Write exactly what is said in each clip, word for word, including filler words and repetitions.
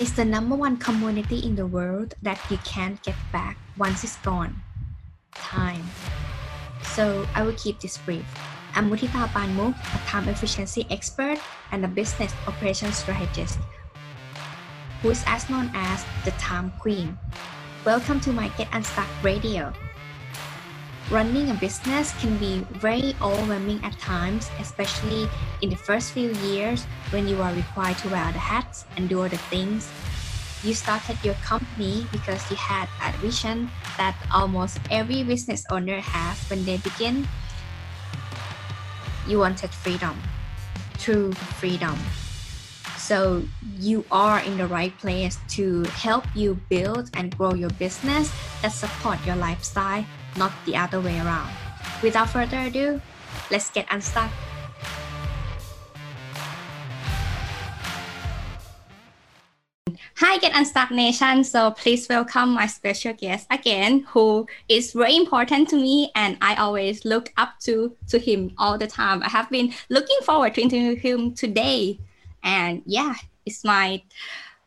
It's the number one community in the world that you can't get back once it's gone. Time. So I will keep this brief. I'm Mutita Panmook, a time efficiency expert and a business operations strategist, who is as known as the Time Queen. Welcome to my Get Unstuck Radio. Running a business can be very overwhelming at times, especially in the first few years when you are required to wear all the hats and do all the things. You started your company because you had that vision that almost every business owner has when they begin. You wanted freedom, true freedom. So you are in the right place to help you build and grow your business that support your lifestyle, not the other way around. Without further ado, let's get unstuck. Hi, Get Unstuck Nation. So please welcome my special guest again, who is very important to me, and I always look up to, to him all the time. I have been looking forward to interviewing him today. And yeah, it's my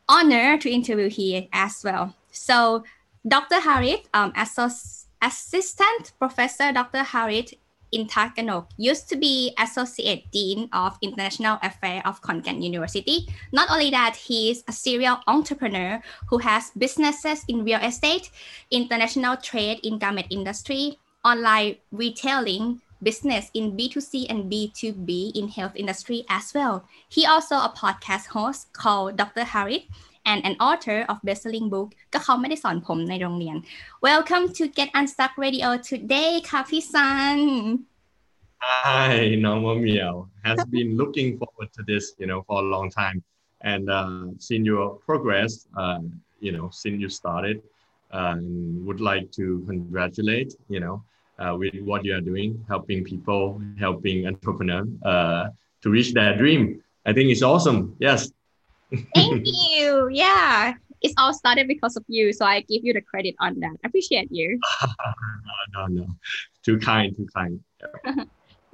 honor to interview here as well. So Doctor Harit, um, Assoc- Assistant Professor Doctor Harit Intakanok, used to be Associate Dean of International Affairs of Konkan University. Not only that, he is a serial entrepreneur who has businesses in real estate, international trade in garment industry, online retailing, business in B two C and B two B in health industry as well. He also a podcast host called Doctor Harit and an author of best-selling book ก็เขาไม่ได้สอนผมในโรงเรียน Welcome to Get Unstuck Radio today ค่ะพี่ซัน Hi น้องมะเหมียว has been looking forward to this you know for a long time and uh, seen your progress uh, you know since you started uh, would like to congratulate you know Uh, with what you are doing, helping people, helping entrepreneurs uh, to reach their dream. I think it's awesome. Yes. Thank you. Yeah. It's all started because of you. So I give you the credit on that. I appreciate you. no, no, no. Too kind, too kind. Yeah.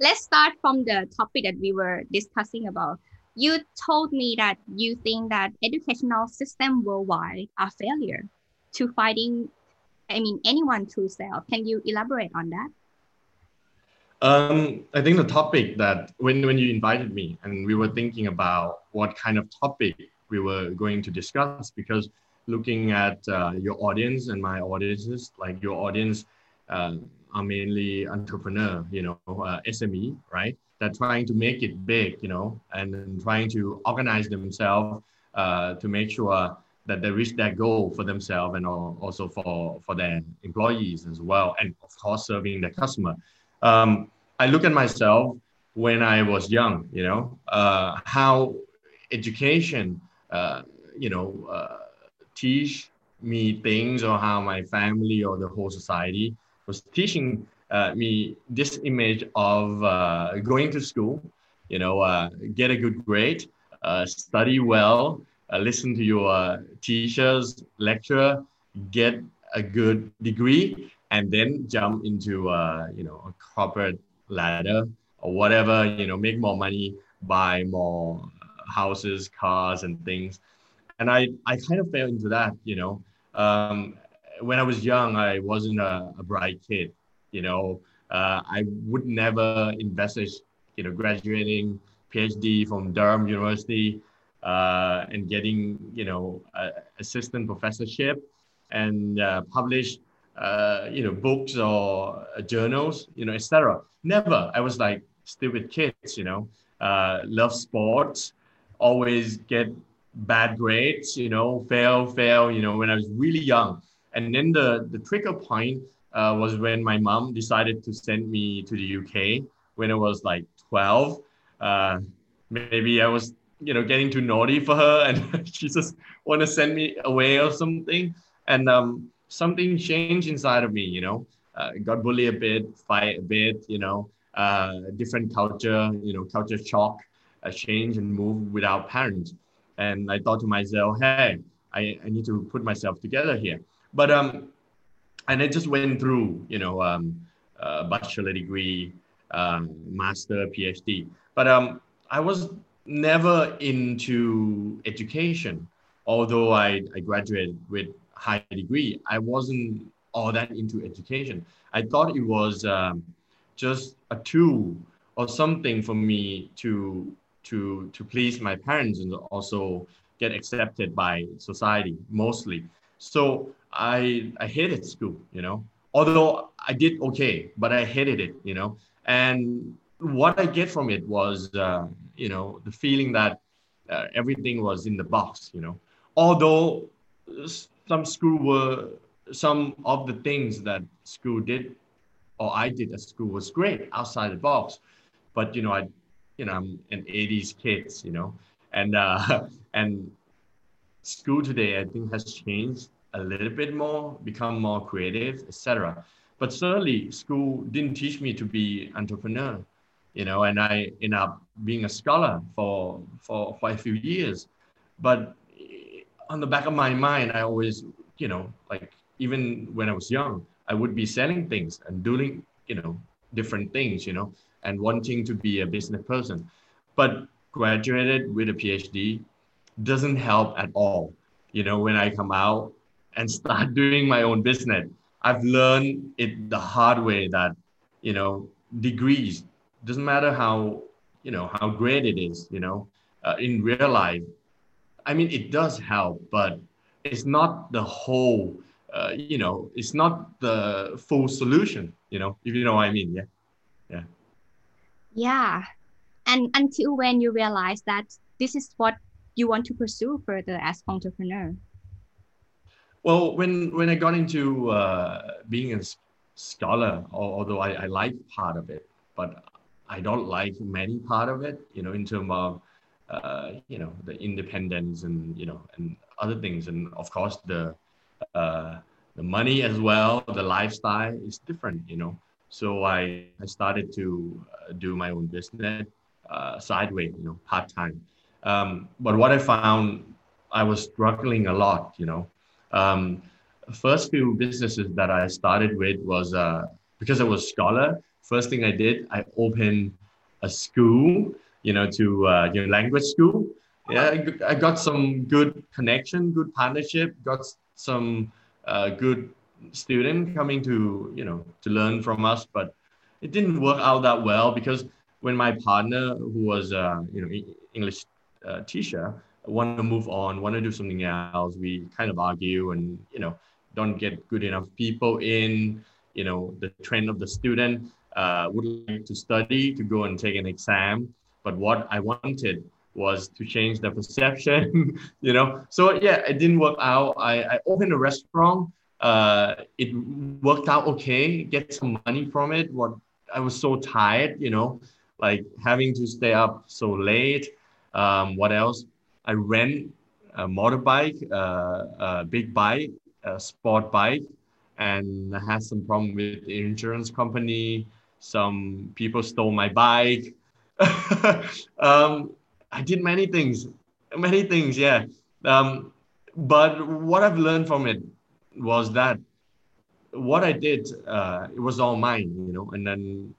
Let's start from the topic that we were discussing about. You told me that you think that educational system worldwide are failure to fighting I mean, anyone true self. Can you elaborate on that? Um, I think the topic that when, when you invited me and we were thinking about what kind of topic we were going to discuss, because looking at uh, your audience and my audiences, like your audience uh, are mainly entrepreneur, you know, uh, S M E, right? They're trying to make it big, you know, and, and trying to organize themselves uh, to make sure that they reach that goal for themselves and also for, for their employees as well, and of course serving the customer. Um, I look at myself when I was young, you know, uh, how education, uh, you know, uh, teach me things, or how my family or the whole society was teaching uh, me this image of uh, going to school, you know, uh, get a good grade, uh, study well, Uh, listen to your uh, teachers, lecture, get a good degree, and then jump into uh, you know a corporate ladder or whatever, you know, make more money, buy more houses, cars, and things. And I, I kind of fell into that, you know. Um, when I was young, I wasn't a, a bright kid, you know. Uh, I would never envisage, you know, graduating PhD from Durham University. Uh, and getting, you know, uh, assistant professorship and uh, publish, uh, you know, books or uh, journals, you know, et cetera. Never. I was like stupid kids, you know, uh, love sports, always get bad grades, you know, fail, fail, you know, when I was really young. And then the, the trigger point uh, was when my mom decided to send me to the U K when I was like twelve. Uh, maybe I was you know, getting too naughty for her, and she just want to send me away or something. And um, something changed inside of me, you know, uh, got bullied a bit, fight a bit, you know, uh, different culture, you know, culture shock, uh, change and move without parents. And I thought to myself, hey, I, I need to put myself together here. But, um, and I just went through, you know, um, uh, bachelor degree, um, master, PhD. But um, I was never into education. although I, I graduated with a high degree, I wasn't all that into education. I thought it was um, just a tool or something for me to to to please my parents and also get accepted by society mostly. So I I hated school, you know, although I did okay, but I hated it, you know. And what I get from it was, uh, you know, the feeling that uh, everything was in the box, you know, although some school were, some of the things that school did or I did at school was great outside the box. But, you know, I, you know, I'm an eighties kid, you know, and, uh, and school today, I think, has changed a little bit more, become more creative, et cetera. But certainly school didn't teach me to be entrepreneur, you know, and I ended up being a scholar for, for quite a few years. But on the back of my mind, I always, you know, like even when I was young, I would be selling things and doing, you know, different things, you know, and wanting to be a business person. But graduated with a PhD doesn't help at all. You know, when I come out and start doing my own business, I've learned it the hard way that, you know, degrees, doesn't matter how, you know, how great it is, you know, uh, in real life. I mean, it does help, but it's not the whole, uh, you know, it's not the full solution, you know, if you know what I mean. Yeah. Yeah. Yeah. And until when you realize that this is what you want to pursue further as entrepreneur? Well, when, when I got into uh, being a scholar, although I, I like part of it, but I don't like many part of it, you know, in terms of, uh, you know, the independence and, you know, and other things. And of course, the, uh, the money as well, the lifestyle is different, you know. So I, I started to uh, do my own business uh, sideways, you know, part-time. Um, but what I found, I was struggling a lot, you know. Um, first few businesses that I started with was, uh, because I was a scholar, first thing I did, I opened a school, you know, to, uh, you know, language school. Yeah, I got some good connection, good partnership, got some, uh, good student coming to, you know, to learn from us, but it didn't work out that well because when my partner who was, uh, you know, English, uh, teacher, want to move on, want to do something else, we kind of argue and, you know, don't get good enough people in, you know, the trend of the student uh, would like to study, to go and take an exam. But what I wanted was to change the perception, you know. So, yeah, it didn't work out. I, I opened a restaurant. Uh, it worked out okay, get some money from it. What I was so tired, you know, like having to stay up so late. Um, what else? I rent a motorbike, uh, a big bike, a sport bike, and I had some problem with the insurance company. Some people stole my bike. um, I did many things, many things, yeah. Um, but what I've learned from it was that what I did, uh, it was all mine, you know, and then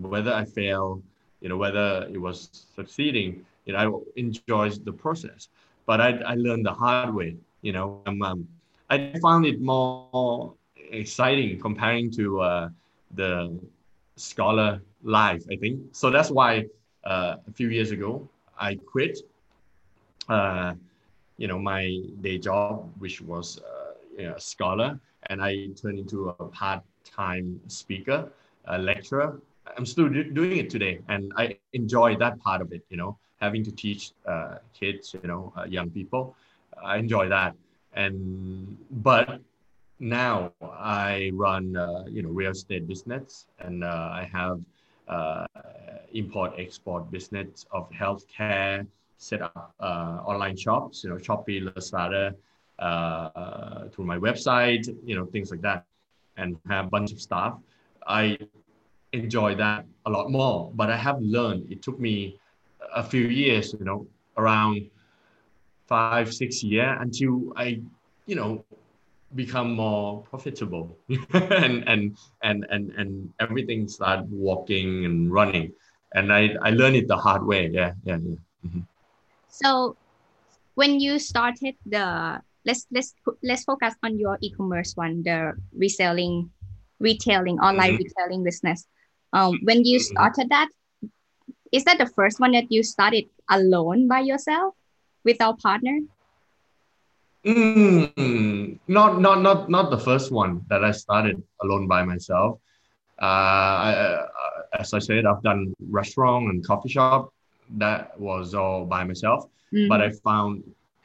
whether I failed, you know, whether it was succeeding, you know, I enjoyed the process, but I, I learned the hard way, you know. Um, um, I found it more exciting comparing to uh, the scholar life, I think. So that's why uh, a few years ago, I quit, uh, you know, my day job, which was uh, you know, a scholar, and I turned into a part-time speaker, a lecturer. I'm still do- doing it today, and I enjoy that part of it, you know. Having to teach uh, kids, you know, uh, young people, I enjoy that. And but now I run, uh, you know, real estate business, and uh, I have uh, import-export business of healthcare. Set up uh, online shops, you know, Shopee, Lazada, uh, uh, through my website, you know, things like that, and have a bunch of staff. I enjoy that a lot more, but I have learned. It took me a few years, you know, around five, six years until I, you know, become more profitable and, and, and, and, and everything started walking and running. And I, I learned it the hard way. Yeah. Yeah. Yeah. Mm-hmm. So when you started the, let's let's let's focus on your e-commerce one, the reselling, retailing, online mm-hmm. retailing business. Um, when you started that, is that the first one that you started alone by yourself without partner? Mm, not not not not the first one that I started alone by myself. Uh, I, I, as I said, I've done restaurant and coffee shop. That was all by myself, mm-hmm. but I found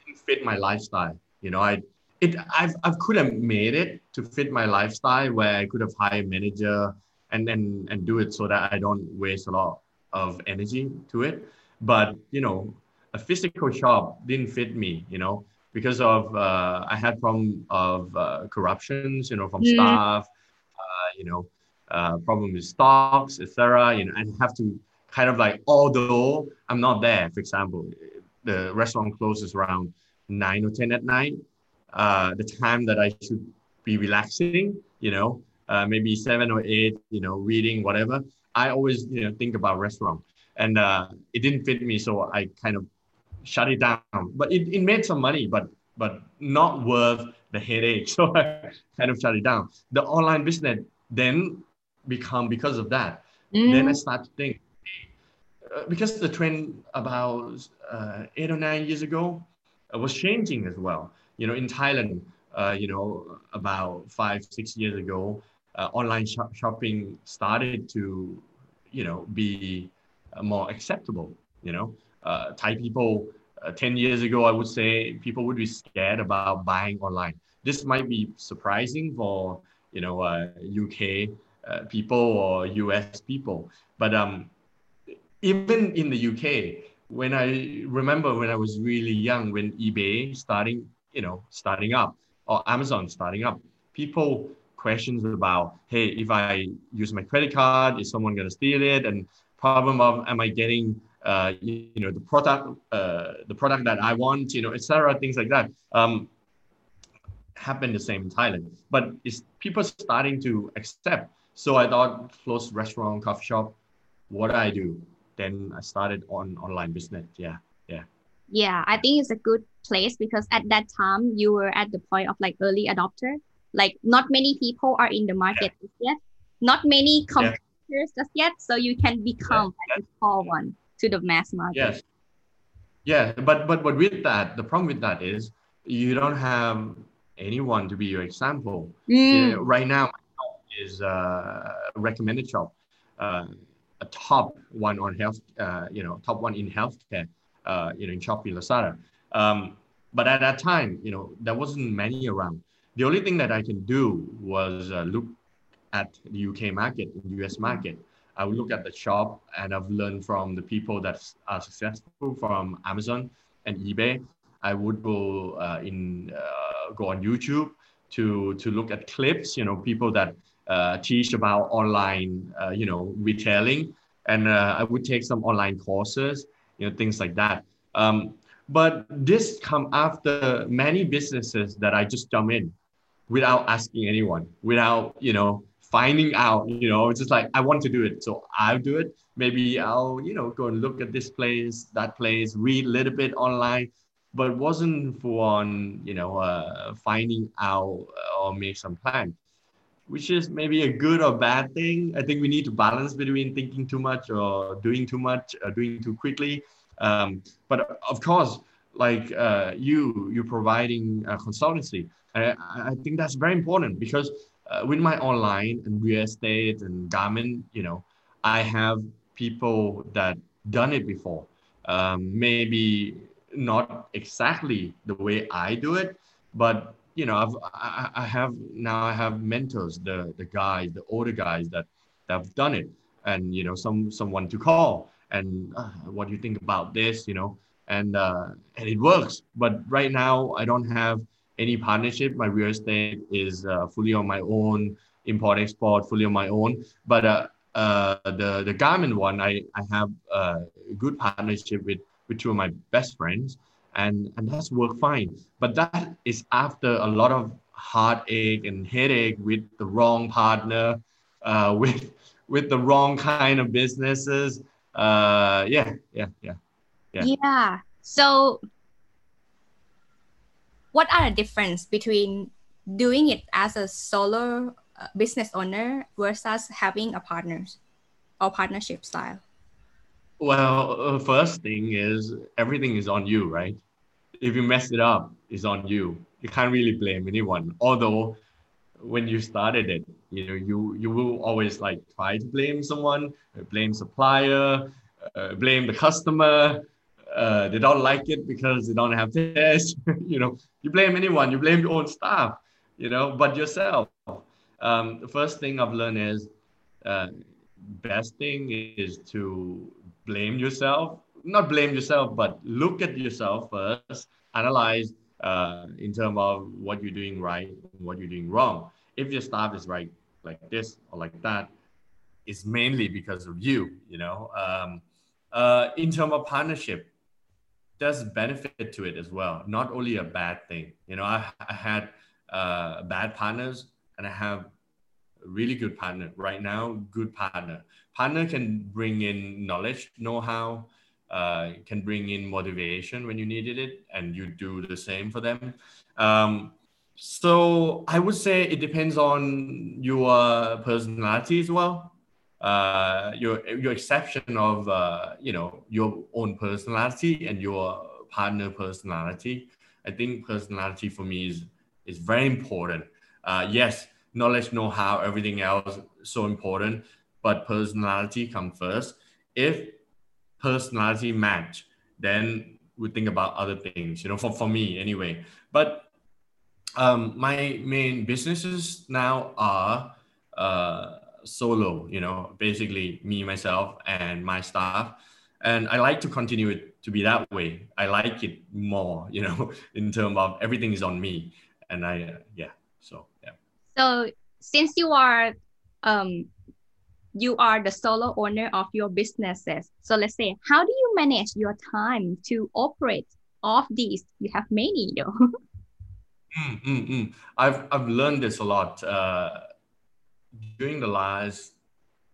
it fit my lifestyle. You know, I it I've, I could have made it to fit my lifestyle where I could have hired a manager and and and do it so that I don't waste a lot of energy to it. But you know, a physical shop didn't fit me. You know, because of uh, I had problem of uh, corruptions. You know, from mm-hmm. staff. Uh, you know, uh, problem with stocks, et cetera. You know, and have to. Kind of like, although I'm not there, for example, the restaurant closes around nine or ten at night, uh, the time that I should be relaxing, you know, uh, maybe seven or eight, you know, reading, whatever. I always, you know, think about restaurant and uh, it didn't fit me. So I kind of shut it down, but it, it made some money, but but not worth the headache. So I kind of shut it down. The online business then become because of that. Mm. Then I start to think, because the trend about uh, eight or nine years ago uh, was changing as well. You know, in Thailand, uh, you know, about five, six years ago, uh, online shop- shopping started to, you know, be uh, more acceptable. You know, uh, Thai people, uh, ten years ago, I would say people would be scared about buying online. This might be surprising for, you know, uh, U K uh, people or U S people, but, um, even in the U K, when I remember when I was really young, when eBay starting, you know, starting up or Amazon starting up, people questions about, hey, if I use my credit card, is someone going to steal it? And problem of, am I getting, uh, you, you know, the product, uh, the product that I want, you know, et cetera, things like that. Um, happened the same in Thailand, but it's people starting to accept. So I thought close restaurant, coffee shop, what do I do? Then I started on online business. Yeah, yeah. Yeah, I think it's a good place because at that time you were at the point of like early adopter. Like not many people are in the market yeah. yet. Not many competitors yeah. just yet. So you can become yeah. a small one to the mass market. Yes. Yeah, but, but but with that, the problem with that is you don't have anyone to be your example. Mm. You know, right now, my shop is a recommended shop. Uh, A top one on health, uh, you know, top one in healthcare, uh, you know, in Shopee, Lazada. Um, but at that time, you know, there wasn't many around. The only thing that I can do was uh, look at the U K market, the U S market. I would look at the shop, and I've learned from the people that are successful from Amazon and eBay. I would go uh, in uh, go on YouTube to to look at clips, you know, people that. Uh, teach about online, uh, you know, retailing, and uh, I would take some online courses, you know, things like that. Um, but this come after many businesses that I just jump in without asking anyone, without, you know, finding out, you know, it's just like, I want to do it. So I'll do it. Maybe I'll, you know, go and look at this place, that place, read a little bit online, but wasn't for on, you know, uh, finding out or make some plans. Which is maybe a good or bad thing. I think we need to balance between thinking too much or doing too much or doing too quickly. Um, but of course, like uh, you, you're providing a consultancy. I, I think that's very important because uh, with my online and real estate and garment, you know, I have people that done it before. Um, maybe not exactly the way I do it, but you know, I've, I, I have now I have mentors, the, the guys, the older guys that, that have done it, and, you know, some someone to call and uh, what do you think about this, you know, and uh, and it works. But right now I don't have any partnership. My real estate is uh, fully on my own, import export, fully on my own. But uh, uh, the, the garment one, I, I have a good partnership with, with two of my best friends. And, and that's worked fine. But that is after a lot of heartache and headache with the wrong partner, uh, with with the wrong kind of businesses. Uh, yeah, yeah, yeah, yeah. Yeah. So what are the difference between doing it as a solo business owner versus having a partners or partnership style? Well, uh, first thing is everything is on you, right? If you mess it up, it's on you. You can't really blame anyone. Although when you started it, you know, you, you will always like try to blame someone, blame supplier, uh, blame the customer. Uh, they don't like it because they don't have this, you know, you blame anyone, you blame your own staff, you know, but yourself. Um, the first thing I've learned is uh, best thing is to blame yourself, not blame yourself, but look at yourself first, analyze uh, in terms of what you're doing right, what you're doing wrong. If your staff is right, like this or like that, it's mainly because of you, you know. Um, uh, in terms of partnership, there's benefit to it as well, not only a bad thing. You know, I, I had uh, bad partners and I have a really good partner right now, good partner. Partner can bring in knowledge, know-how, uh, can bring in motivation when you needed it, and you do the same for them. Um, so I would say it depends on your personality as well. Uh, your your exception of uh, you know, your own personality and your partner personality. I think personality for me is is very important. Uh, yes, knowledge, know-how, everything else so important, but personality come first. If personality match, then we think about other things. You know, for for me anyway. But um, my main businesses now are. Uh, solo, you know, basically me, myself and my staff. And I like to continue it to be that way. I like it more, you know, in terms of everything is on me. And I, uh, yeah, so, yeah. So since you are, um, you are the solo owner of your businesses. So let's say, how do you manage your time to operate off these? You have many though. mm, mm, mm. I've, I've learned this a lot. Uh, During the last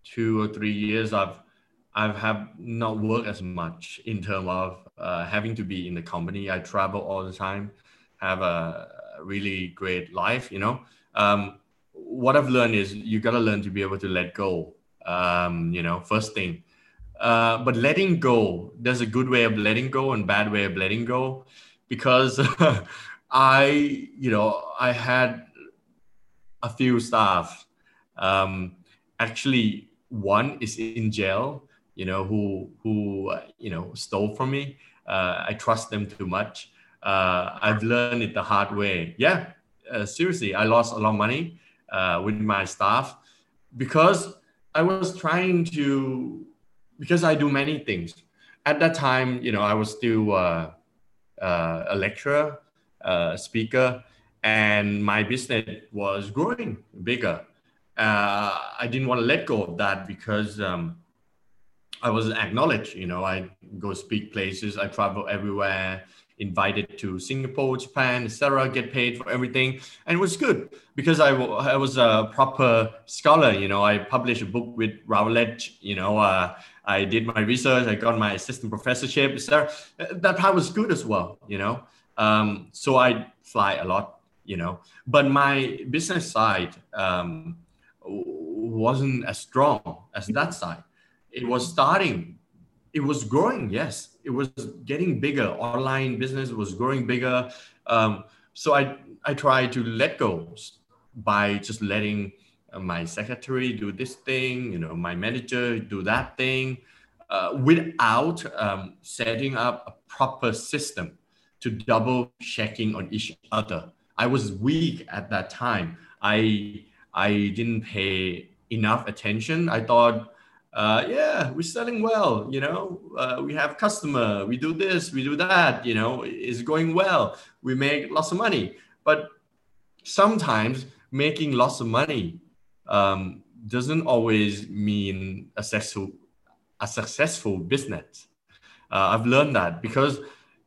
two or three years, I've I've have not worked as much in terms of uh, having to be in the company. I travel all the time, have a really great life. You know, um, what I've learned is you gotta learn to be able to let go. Um, you know, first thing, uh, but letting go. There's a good way of letting go and bad way of letting go, because I you know I had a few staff. Um, actually one is in jail, you know, who, who, uh, you know, stole from me. Uh, I trust them too much. Uh, I've learned it the hard way. Yeah. Uh, seriously, I lost a lot of money, uh, with my staff because I was trying to, because I do many things at that time, you know, I was still, uh, uh, a lecturer, uh, speaker, and my business was growing bigger. Uh, I didn't want to let go of that because um, I was acknowledged, you know, I go speak places, I travel everywhere, invited to Singapore, Japan, et cetera, get paid for everything. And it was good because I, I was a proper scholar, you know, I published a book with Routledge, you know, uh, I did my research, I got my assistant professorship, et cetera. That part was good as well, you know. Um, so I fly a lot, you know, but my business side, um, wasn't as strong as that side. It was starting, it was growing, yes. It was getting bigger, online business was growing bigger. Um, so I, I tried to let go by just letting my secretary do this thing, you know, my manager do that thing, uh, without um, setting up a proper system to double checking on each other. I was weak at that time. I I didn't pay enough attention. I thought, uh, yeah, we're selling well, you know, uh, we have customer, we do this, we do that, you know, it's going well. We make lots of money, but sometimes making lots of money um, doesn't always mean a successful, a successful business. Uh, I've learned that because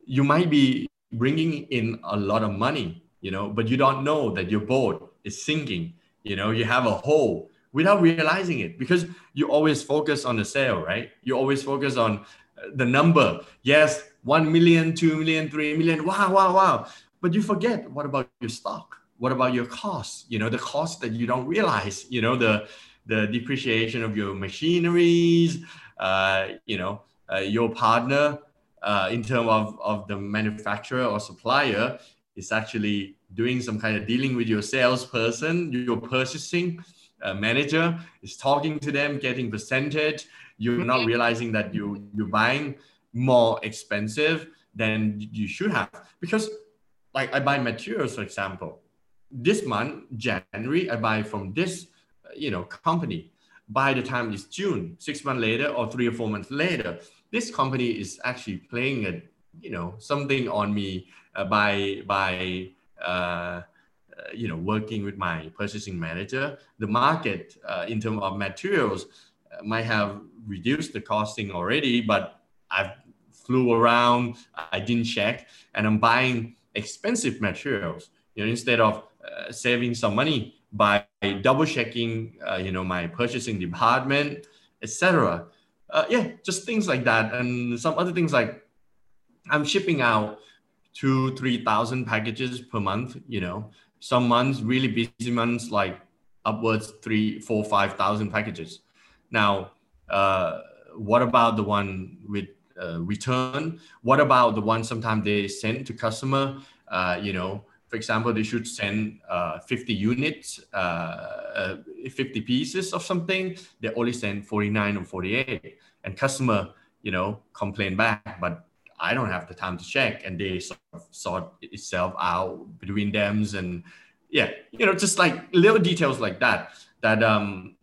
you might be bringing in a lot of money, you know, but you don't know that your boat is sinking. You know, you have a hole without realizing it because you always focus on the sale, right? You always focus on the number. Yes, one million, two million, three million. Wow, wow, wow. but you forget, what about your stock? What about your costs? You know, the costs that you don't realize, you know, the, the depreciation of your machineries, uh, you know, uh, your partner uh, in terms of, of the manufacturer or supplier is actually doing some kind of dealing with your salesperson, your purchasing uh, manager is talking to them, getting percentage. You're not realizing that you, you're buying more expensive than you should have. Because like I buy materials, for example, this month, January, I buy from this, you know, company. By the time it's June, six months later or three or four months later, this company is actually playing a, you know, something on me uh, by, by uh, you know, working with my purchasing manager. The market uh, in terms of materials uh, might have reduced the costing already, but I flew around, I didn't check, and I'm buying expensive materials, you know, instead of uh, saving some money by double checking, uh, you know, my purchasing department, et cetera. Uh, yeah, just things like that. And some other things like I'm shipping out two, three thousand packages per month, you know, some months, really busy months, like upwards three, four, five thousand packages. Now, uh, what about the one with uh, return? What about the one sometimes they send to customer, uh, you know, for example, they should send uh, fifty units, uh, uh, fifty pieces of something. They only send forty-nine or forty-eight, and customer, you know, complain back. But I don't have the time to check, and they sort of sort itself out between them. And yeah, you know, just like little details like that. That um,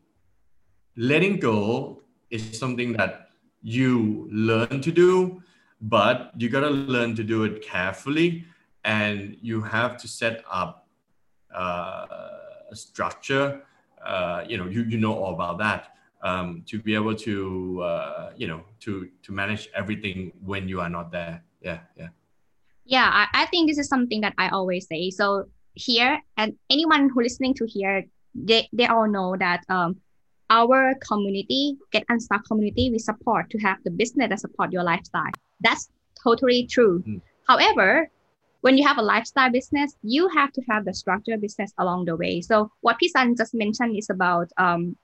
letting go is something that you learn to do, but you gotta learn to do it carefully. And you have to set up uh, a structure, uh, you know, you, you know all about that, um, to be able to, uh, you know, to, to manage everything when you are not there. Yeah, yeah. Yeah, I, I think this is something that I always say. So here, and anyone who listening to here, they, they all know that um, our community, Get Unstuck community, we support to have the business that support your lifestyle. That's totally true. Mm. However, when you have a lifestyle business, you have to have the structure business along the way. So what Pisan just mentioned is about um,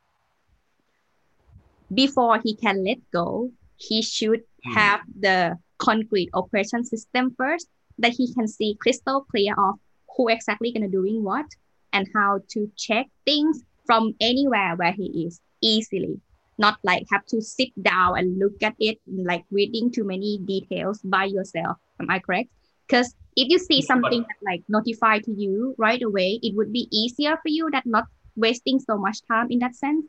before he can let go, he should have the concrete operation system first, that he can see crystal clear of who exactly gonna doing what and how to check things from anywhere where he is easily. Not like have to sit down and look at it, like reading too many details by yourself. Am I correct? Because if you see something that like notify to you right away, it would be easier for you that not wasting so much time in that sense.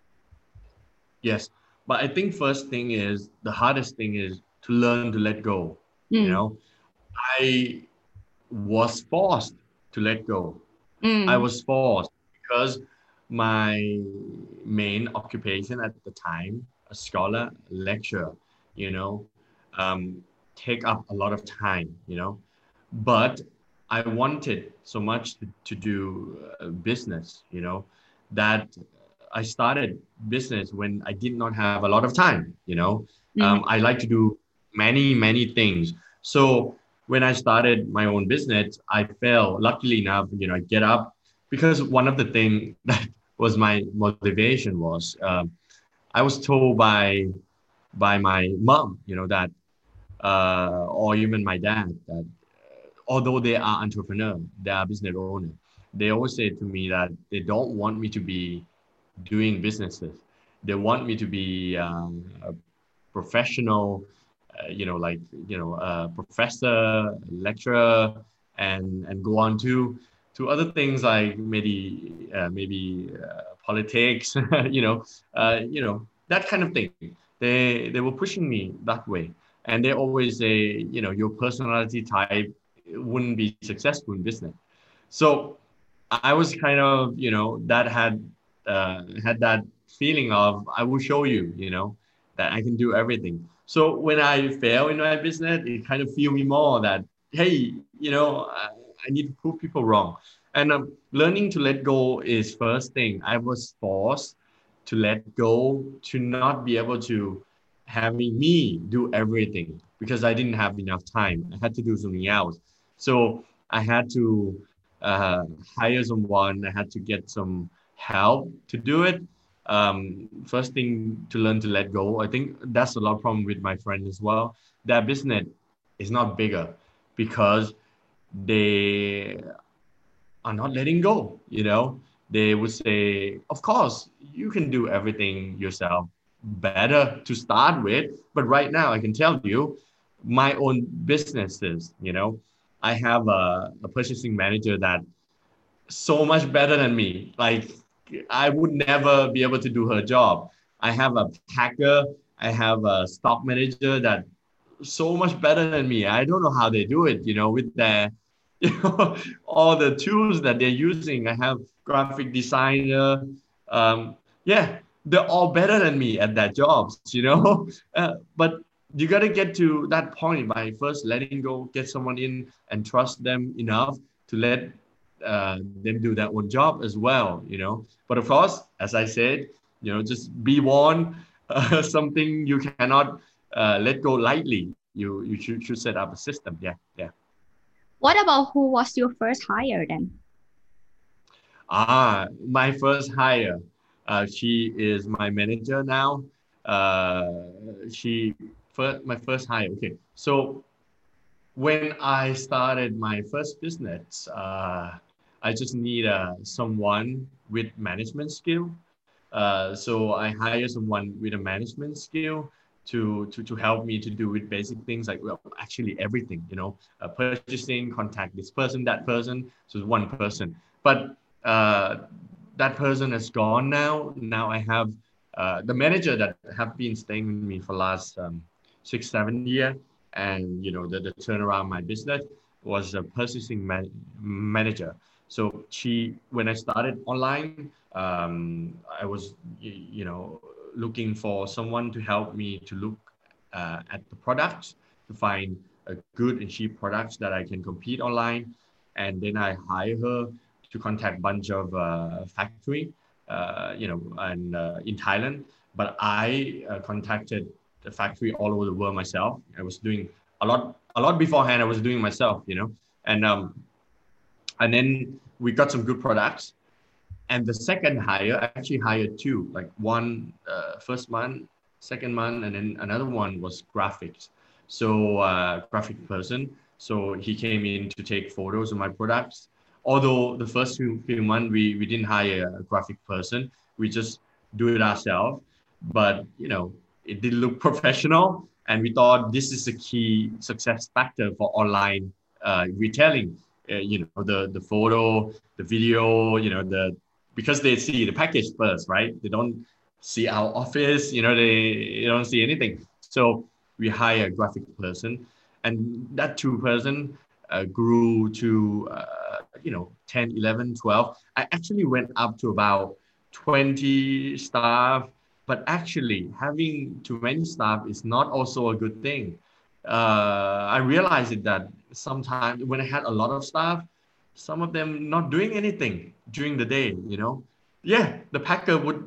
Yes. But I think first thing is, the hardest thing is to learn to let go. Mm. You know, I was forced to let go. Mm. I was forced because my main occupation at the time, a scholar, lecturer, you know, um, take up a lot of time, you know. But I wanted so much to, to do uh, business, you know, that I started business when I did not have a lot of time, you know. Mm-hmm. um, I like to do many, many things. So when I started my own business, I fell. Luckily enough, you know, I get up because one of the things that was my motivation was uh, I was told by, by my mom, you know, that, uh, or even my dad, that although they are entrepreneur, they are business owner, they always say to me that they don't want me to be doing businesses. They want me to be um, a professional, uh, you know, like, you know, a professor, lecturer, and, and go on to, to other things like maybe, uh, maybe uh, politics, you know, uh, you know, that kind of thing. They, they were pushing me that way. And they always say, you know, your personality type wouldn't be successful in business. So I was kind of, you know, that had uh, had that feeling of, I will show you, you know, that I can do everything. So when I fail in my business, it kind of fueled me more that, hey, you know, I, I need to prove people wrong. And um, learning to let go is first thing. I was forced to let go, to not be able to having me do everything because I didn't have enough time. I had to do something else. So I had to uh, hire someone. I had to get some help to do it. Um, first thing, to learn to let go. I think that's a lot of problem with my friends as well. Their business is not bigger because they are not letting go. You know, they would say, of course, you can do everything yourself better to start with. But right now I can tell you my own businesses, you know, I have a, a purchasing manager that's so much better than me. Like, I would never be able to do her job. I have a packer, I have a stock manager that so much better than me. I don't know how they do it, you know, with their, you know, all the tools that they're using. I have graphic designer. Um, yeah, they're all better than me at their jobs, you know, uh, but you got to get to that point by first letting go, get someone in and trust them enough to let uh, them do their own job as well, you know. But of course, as I said, you know, just be warned, uh, something you cannot uh, let go lightly. You you should, should set up a system. Yeah, yeah. What about who was your first hire then? Ah, my first hire. Uh, she is my manager now. Uh, she first, my first hire. Okay, so when I started my first business, uh, I just need uh, someone with management skill. Uh, so I hire someone with a management skill to to to help me to do with basic things like, well, actually everything. You know, uh, purchasing, contact this person, that person. So it's one person, but. Uh, That person is gone now. Now I have uh, the manager that have been staying with me for last um, six, seven years. And, you know, the, the turnaround of my business was a purchasing man- manager. So she, when I started online, um, I was, you know, looking for someone to help me to look uh, at the products, to find a good and cheap products that I can compete online. And then I hire her to contact bunch of uh, factory, uh, you know, and uh, in Thailand. But I uh, contacted the factory all over the world myself. I was doing a lot, a lot beforehand. I was doing myself, you know, and um, and then we got some good products. And the second hire, I actually hired two, like one uh, first month, second month, and then another one was graphics. So uh, graphic person. So he came in to take photos of my products. Although the first few, few months, we, we didn't hire a graphic person. We just do it ourselves. But, you know, it did look professional. And we thought this is a key success factor for online uh, retailing. Uh, you know, the, the photo, the video, you know, the because they see the package first, right? They don't see our office, you know, they, they don't see anything. So we hire a graphic person. And that two person uh, grew to... Uh, you know, ten, eleven, twelve. I actually went up to about twenty staff, but actually having too many staff is not also a good thing. Uh, I realized that sometimes when I had a lot of staff, some of them not doing anything during the day, you know. Yeah, the packer would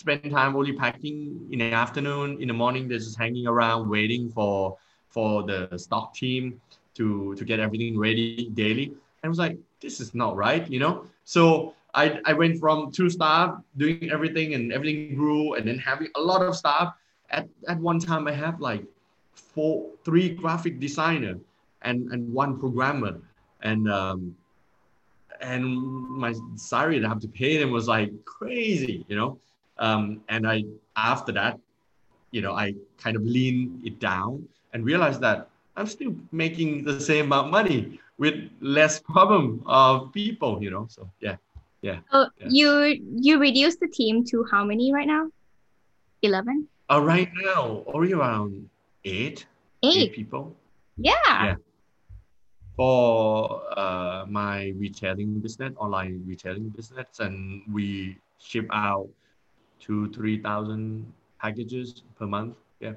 spend time only packing in the afternoon. In the morning, they're just hanging around waiting for, for the stock team to, to get everything ready daily. I was like, this is not right, you know? So I, I went from two staff doing everything and everything grew and then having a lot of staff. At, at one time, I have like four, three graphic designer and, and one programmer. And um, and my salary that I have to pay them was like crazy, you know? Um, and I after that, you know, I kind of leaned it down and realized that I'm still making the same amount of money with less problem of people, you know. So yeah, yeah. So yeah. you you reduced the team to how many right now? Eleven. Uh, right now, only around eight. Eight, eight people. Yeah. Yeah. For uh, my retailing business, online retailing business, and we ship out two, three thousand packages per month. Yeah.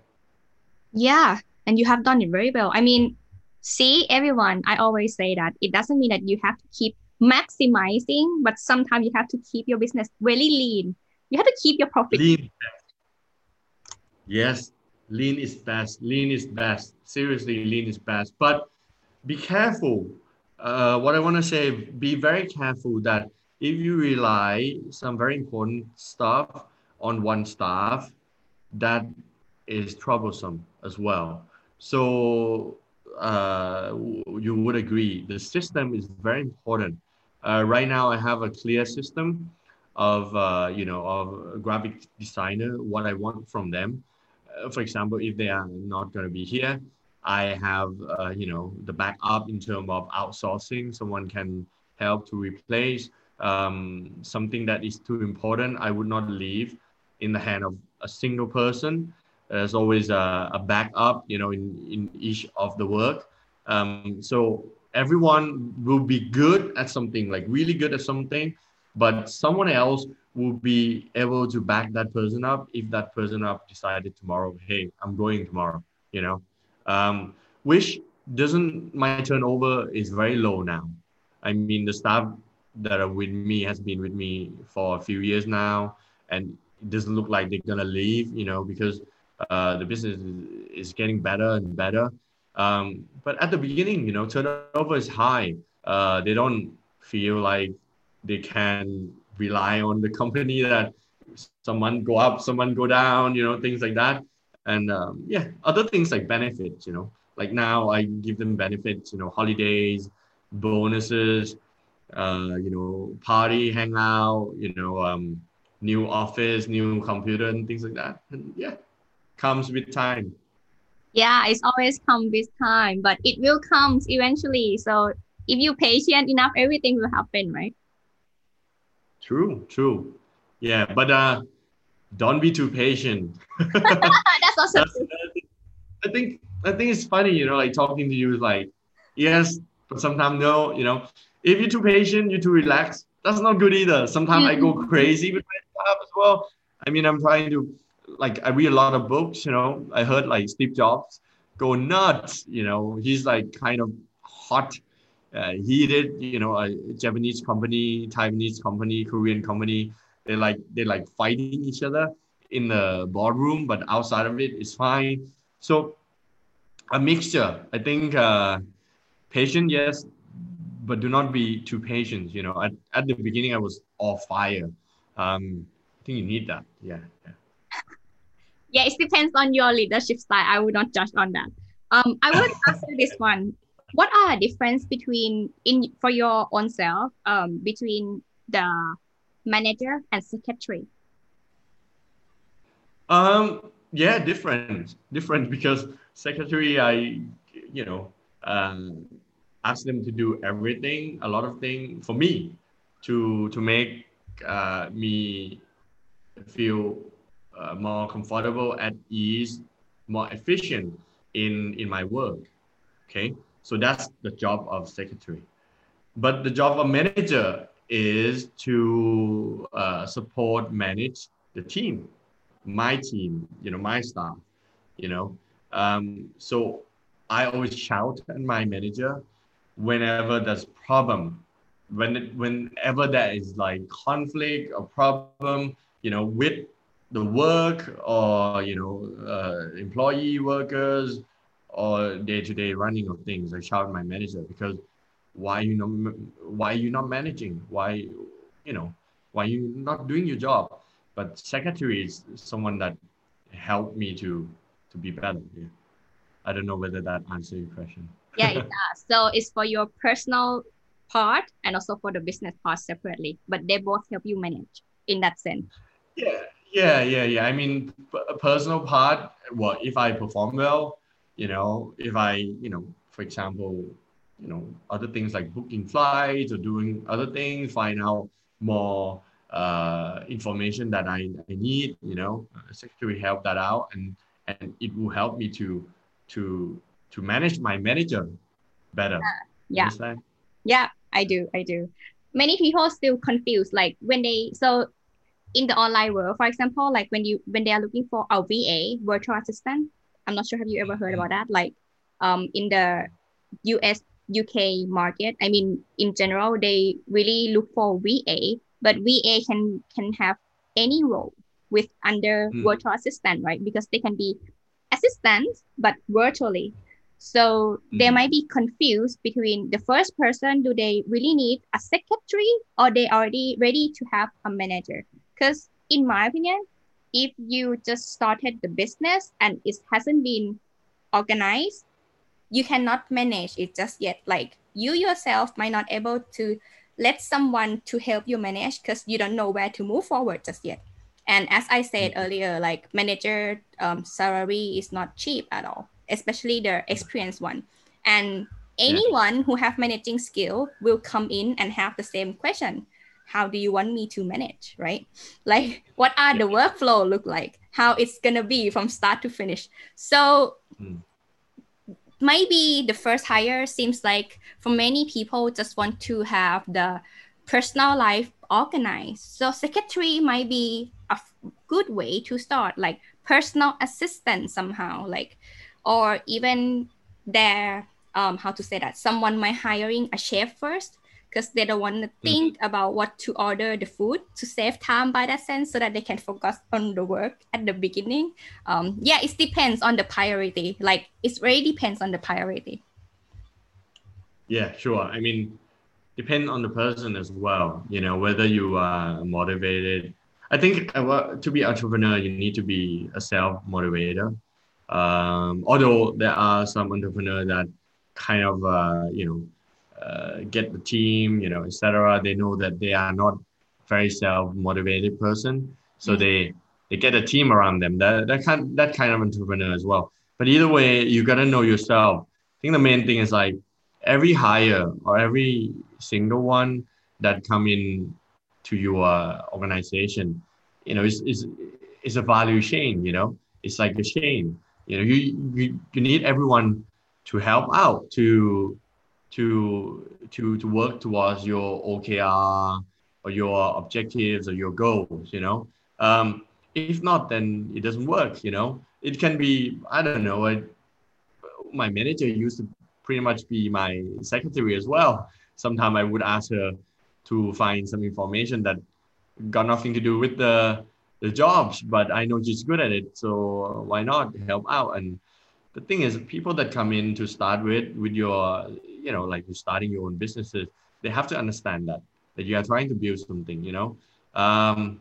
Yeah, and you have done it very well. I mean. See, everyone, I always say that it doesn't mean that you have to keep maximizing, but sometimes you have to keep your business really lean. You have to keep your profit. Lean. Yes, lean is best. Lean is best. Seriously, lean is best. But be careful uh, what I want to say, be very careful that if you rely some very important stuff on one staff, that is troublesome as well. So uh, you would agree, the system is very important. Uh, right now, I have a clear system of, uh, you know, of graphic designer, what I want from them. Uh, for example, if they are not going to be here, I have, uh, you know, the backup in terms of outsourcing. Someone can help to replace um, something that is too important. I would not leave in the hand of a single person. There's always a, a backup, you know, in, in each of the work. Um, so everyone will be good at something, like really good at something, but someone else will be able to back that person up if that person up decided tomorrow, hey, I'm going tomorrow, you know. Um, which doesn't, my turnover is very low now. I mean, the staff that are with me has been with me for a few years now, and it doesn't look like they're going to leave, you know, because uh, the business is getting better and better. Um, but at the beginning, you know, turnover is high. Uh, they don't feel like they can rely on the company that someone go up, someone go down, you know, things like that. And um, yeah, other things like benefits, you know, like now I give them benefits, you know, holidays, bonuses, uh, you know, party, hangout, you know, um, new office, new computer and things like that. And yeah, comes with time. Yeah, it's always come with time, but it will come eventually. So if you're patient enough, everything will happen, right? True, true. Yeah, but... Uh, don't be too patient. That's awesome. I think I think it's funny, you know, like talking to you is like, yes, but sometimes no, you know. If you're too patient, you're too relaxed, that's not good either. Sometimes mm-hmm. I go crazy with my job as well. I mean, I'm trying to, like, I read a lot of books, you know. I heard like Steve Jobs go nuts, you know. He's like kind of hot, uh, heated, you know, a Japanese company, Taiwanese company, Korean company. They like they like fighting each other in the boardroom, but outside of it, it's fine. So a mixture, I think. Uh, patient, yes, but do not be too patient. You know, at, at the beginning, I was all fire. Um, I think you need that. Yeah, yeah. Yeah, it depends on your leadership style. I would not judge on that. Um, I would ask you this one: what are the difference between in for your own self, um, between the manager and secretary? Um yeah, different different because secretary, I you know um ask them to do everything, a lot of things for me to to make uh me feel uh, more comfortable, at ease, more efficient in in my work. Okay, so that's the job of secretary. But the job of manager is to uh, support, manage the team, my team, you know, my staff, you know. Um, so I always shout at my manager whenever there's problem, when whenever there is like conflict or problem, you know, with the work or, you know, uh, employee workers or day-to-day running of things. I shout at my manager because why you know why you not managing, why you know why you not doing your job. But secretary is someone that helped me to to be better. Yeah. I don't know whether that answers your question. Yeah, it does. So it's for your personal part and also for the business part separately, but they both help you manage in that sense. Yeah, yeah, yeah, yeah. I mean, a personal part, well, if I perform well, you know, if I, you know, for example, you know, other things like booking flights or doing other things, find out more uh, information that I, I need, you know, secretary help that out, and, and it will help me to to to manage my manager better. Uh, yeah. Understand? Yeah, I do. I do. Many people still confused, like when they, so in the online world, for example, like when you, when they are looking for a V A, virtual assistant, I'm not sure, have you ever heard about that? Like um, in the U S, U K market, I mean, in general, they really look for V A, but V A can can have any role with under mm. virtual assistant, right? Because they can be assistants, but virtually. So they mm. might be confused between the first person, do they really need a secretary or they already ready to have a manager? Because in my opinion, if you just started the business and it hasn't been organized, you cannot manage it just yet. Like you yourself might not able to let someone to help you manage because you don't know where to move forward just yet. And as I said earlier, like manager um, salary is not cheap at all, especially the experienced one. And anyone yeah. who have managing skill will come in and have the same question. How do you want me to manage, right? Like what are the workflow look like? How it's gonna be from start to finish. So mm. maybe the first hire seems like for many people just want to have the personal life organized. So secretary might be a f- good way to start, like personal assistant somehow, like, or even their, um, how to say that, someone might hiring a chef first because they don't want to think mm. about what to order the food to save time by that sense so that they can focus on the work at the beginning. Um, yeah, it depends on the priority. Like it really depends on the priority. Yeah, sure. I mean, depend on the person as well, you know, whether you are motivated. I think to be an entrepreneur, you need to be a self-motivator. Um, although there are some entrepreneurs that kind of, uh, you know, Uh, get the team, you know, et cetera. They know that they are not very self-motivated person, so mm-hmm. they they get a team around them. That that kind that kind of entrepreneur as well. But either way, you gotta know yourself. I think the main thing is like every hire or every single one that come in to your uh, organization, you know, is is is a value chain. You know, it's like a chain. You know, you you, you need everyone to help out to. to to to work towards your O K R or your objectives or your goals, you know. Um, if not, then it doesn't work, you know. It can be, I don't know, I, my manager used to pretty much be my secretary as well. Sometimes I would ask her to find some information that got nothing to do with the, the jobs, but I know she's good at it, so why not help out? And the thing is, people that come in to start with, with your, you know, like you're starting your own businesses, they have to understand that, that you are trying to build something, you know. Um,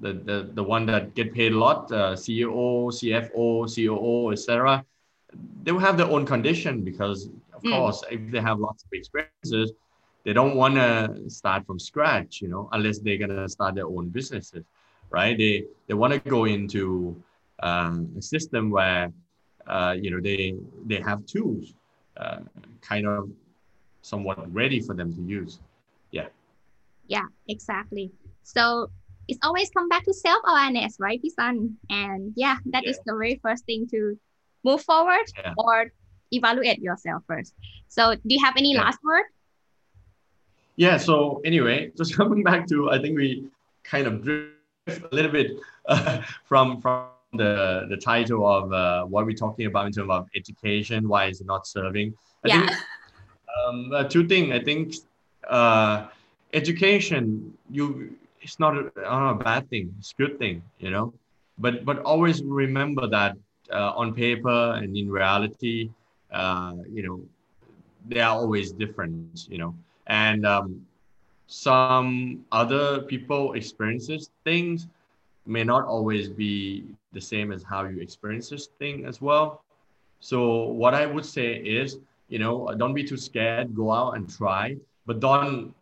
the, the, the one that get paid a lot, uh, C E O, C F O, C O O, et cetera, they will have their own condition because, of mm. course, if they have lots of experiences, they don't want to start from scratch, you know, unless they're going to start their own businesses, right? They, they want to go into um, a system where, uh, you know, they, they have tools. Uh, kind of somewhat ready for them to use. Yeah. Yeah, exactly. So it's always come back to self-awareness, right, Pisan? And yeah, that yeah. is the very first thing to move forward yeah. or evaluate yourself first. So do you have any yeah. last word? Yeah, so anyway, just coming back to, I think we kind of drift a little bit uh, from from the the title of uh, what we're talking about in terms of education, why is it not serving? I yeah. think um, uh, two things. I think uh, education, you it's not a, uh, a bad thing. It's a good thing, you know. But but always remember that uh, on paper and in reality, uh, you know, they are always different, you know. And um, some other people experiences things may not always be the same as how you experience this thing as well. So what I would say is, you know, don't be too scared, go out and try, but don't,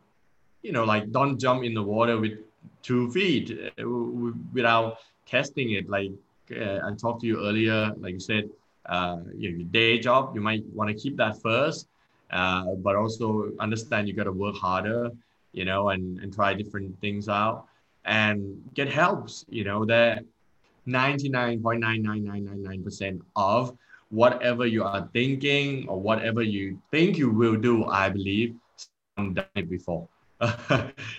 you know, like don't jump in the water with two feet without testing it. Like uh, I talked to you earlier, like you said, uh, you know, your day job, you might want to keep that first, uh, but also understand you got to work harder, you know, and, and try different things out and get helps, you know, that ninety-nine point nine nine nine nine nine percent of whatever you are thinking or whatever you think you will do, I believe, someone done it before.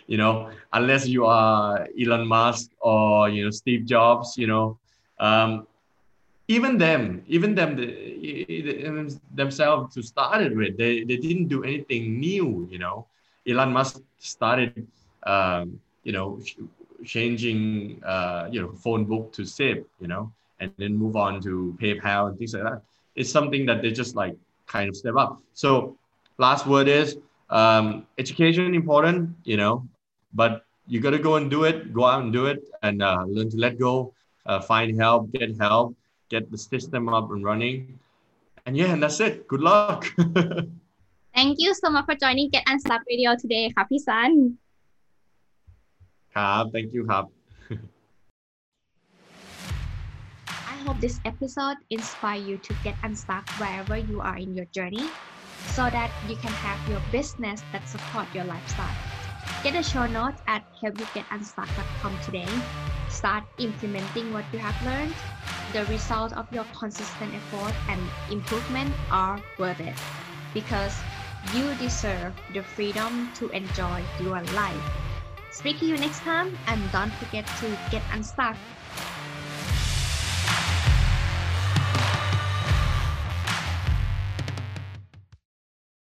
You know, unless you are Elon Musk or, you know, Steve Jobs, you know, um, even them, even them the, themselves to start it with, they, they didn't do anything new, you know. Elon Musk started, um, you know, changing, uh, you know, phone book to SIP, you know, and then move on to PayPal and things like that. it's something that they just like kind of step up. So last word is um, education important, you know, but you got to go and do it, go out and do it and uh, learn to let go, uh, find help, get help, get the system up and running. And yeah, and that's it. Good luck. Thank you so much for joining Get Unstuck Radio today. Happy Sun. Hab, thank you, Hab. I hope this episode inspired you to get unstuck wherever you are in your journey so that you can have your business that supports your lifestyle. Get a show notes at help you get unstuck dot com today. Start implementing what you have learned. The results of your consistent effort and improvement are worth it because you deserve the freedom to enjoy your life. Speak to you next time, and don't forget to get unstuck.